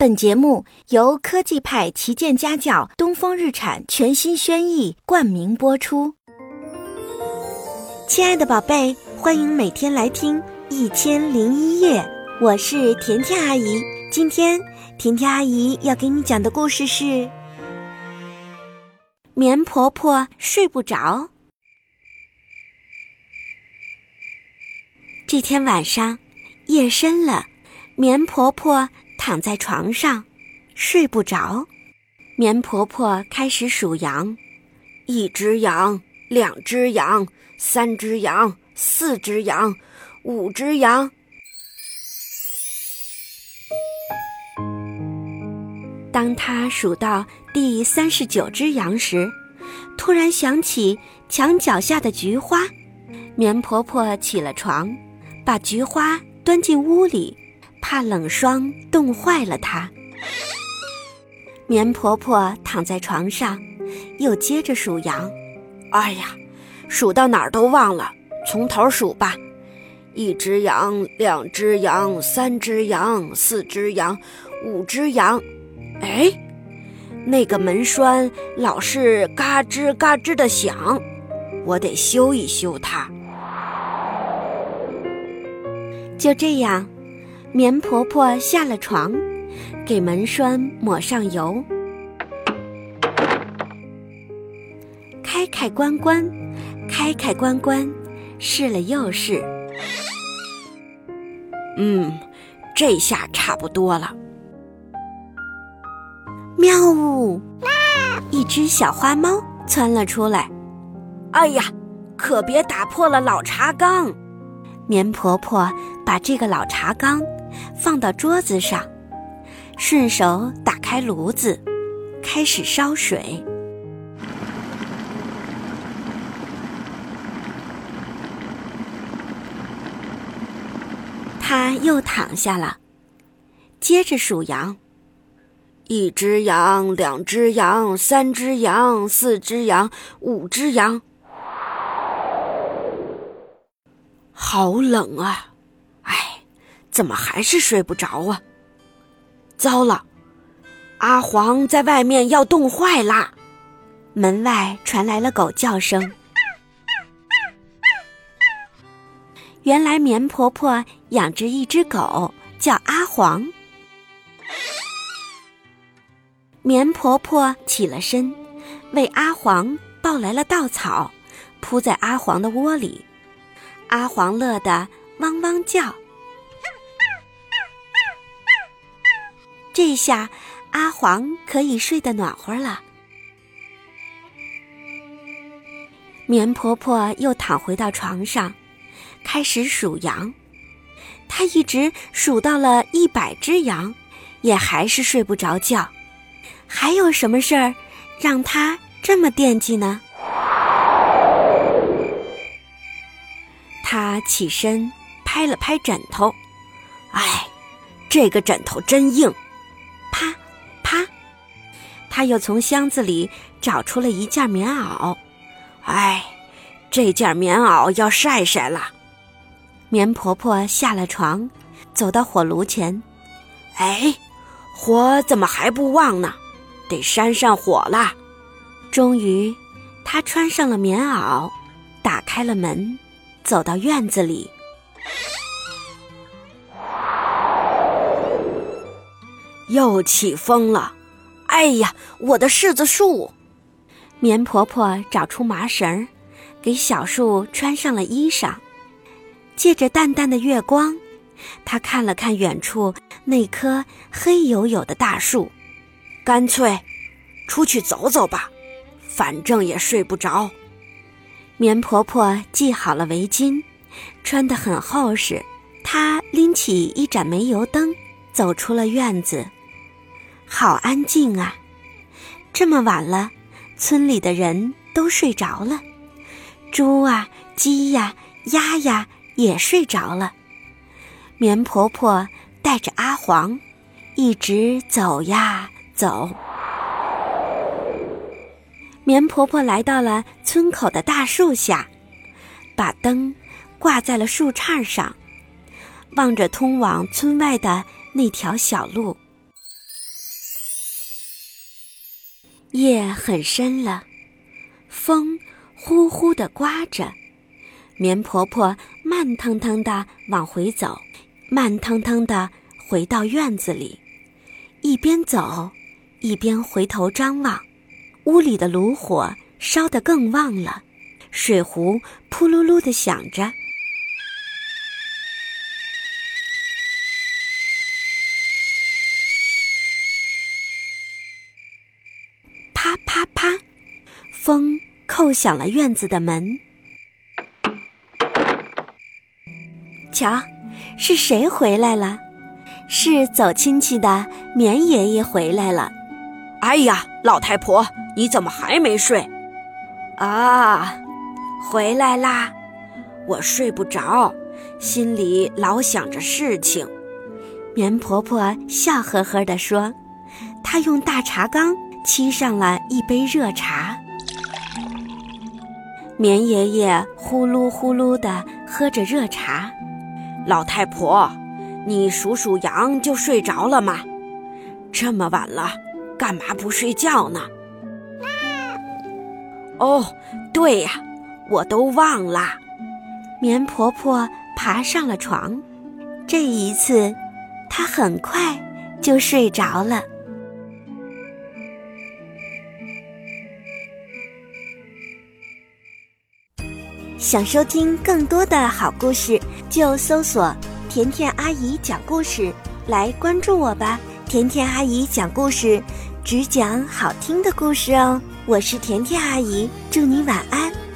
本节目由科技派旗舰家轿东风日产全新轩逸冠名播出。亲爱的宝贝，欢迎每天来听1001夜，我是甜甜阿姨。今天甜甜阿姨要给你讲的故事是棉婆婆睡不着。这天晚上夜深了，棉婆婆躺在床上睡不着。棉婆婆开始数羊，1只羊，2只羊，3只羊，4只羊，5只羊。当她数到第39只羊时，突然想起墙脚下的菊花。棉婆婆起了床，把菊花端进屋里，怕冷霜冻坏了她。棉婆婆躺在床上又接着数羊，哎呀，数到哪儿都忘了，从头数吧。1只羊，2只羊，3只羊，4只羊，5只羊。哎，那个门栓老是嘎吱嘎吱地响，我得修一修它。就这样，棉婆婆下了床，给门栓抹上油，开开关关，开开关关，试了又试。这下差不多了。喵呜！一只小花猫窜了出来。哎呀，可别打破了老茶缸！棉婆婆把这个老茶缸放到桌子上，顺手打开炉子，开始烧水。她又躺下了，接着数羊。1只羊，2只羊，3只羊，4只羊，5只羊。好冷啊！怎么还是睡不着啊？糟了，阿黄在外面要冻坏啦！门外传来了狗叫声。原来棉婆婆养着一只狗，叫阿黄。棉婆婆起了身，为阿黄抱来了稻草，铺在阿黄的窝里。阿黄乐得汪汪叫。这下阿黄可以睡得暖和了。棉婆婆又躺回到床上，开始数羊。她一直数到了100只羊，也还是睡不着觉。还有什么事儿让她这么惦记呢？她起身拍了拍枕头，这个枕头真硬。啪啪，他又从箱子里找出了一件棉袄。这件棉袄要晒晒了。棉婆婆下了床，走到火炉前。火怎么还不旺呢？得扇上火了。终于，她穿上了棉袄，打开了门，走到院子里。又起风了，我的柿子树！棉婆婆找出麻绳，给小树穿上了衣裳。借着淡淡的月光，她看了看远处那棵黑黝黝的大树，干脆出去走走吧，反正也睡不着。棉婆婆系好了围巾，穿得很厚实。她拎起一盏煤油灯，走出了院子。好安静啊，这么晚了，村里的人都睡着了，猪啊，鸡呀，鸭呀也睡着了。棉婆婆带着阿黄一直走呀走。棉婆婆来到了村口的大树下，把灯挂在了树杈上，望着通往村外的那条小路。夜很深了，风呼呼地刮着，棉婆婆慢腾腾地往回走，慢腾腾地回到院子里，一边走一边回头张望。屋里的炉火烧得更旺了，水壶扑噜噜地响着。啪啪啪，风叩响了院子的门。瞧，是谁回来了？是走亲戚的棉爷爷回来了。哎呀，老太婆，你怎么还没睡？啊，回来啦！我睡不着，心里老想着事情。棉婆婆笑呵呵地说，她用大茶缸沏上了一杯热茶。棉爷爷呼噜呼噜地喝着热茶。老太婆，你数数羊就睡着了吗？这么晚了，干嘛不睡觉呢？哦，对呀，我都忘了。棉婆婆爬上了床，这一次她很快就睡着了。想收听更多的好故事，就搜索甜甜阿姨讲故事来关注我吧。甜甜阿姨讲故事，只讲好听的故事哦。我是甜甜阿姨，祝你晚安。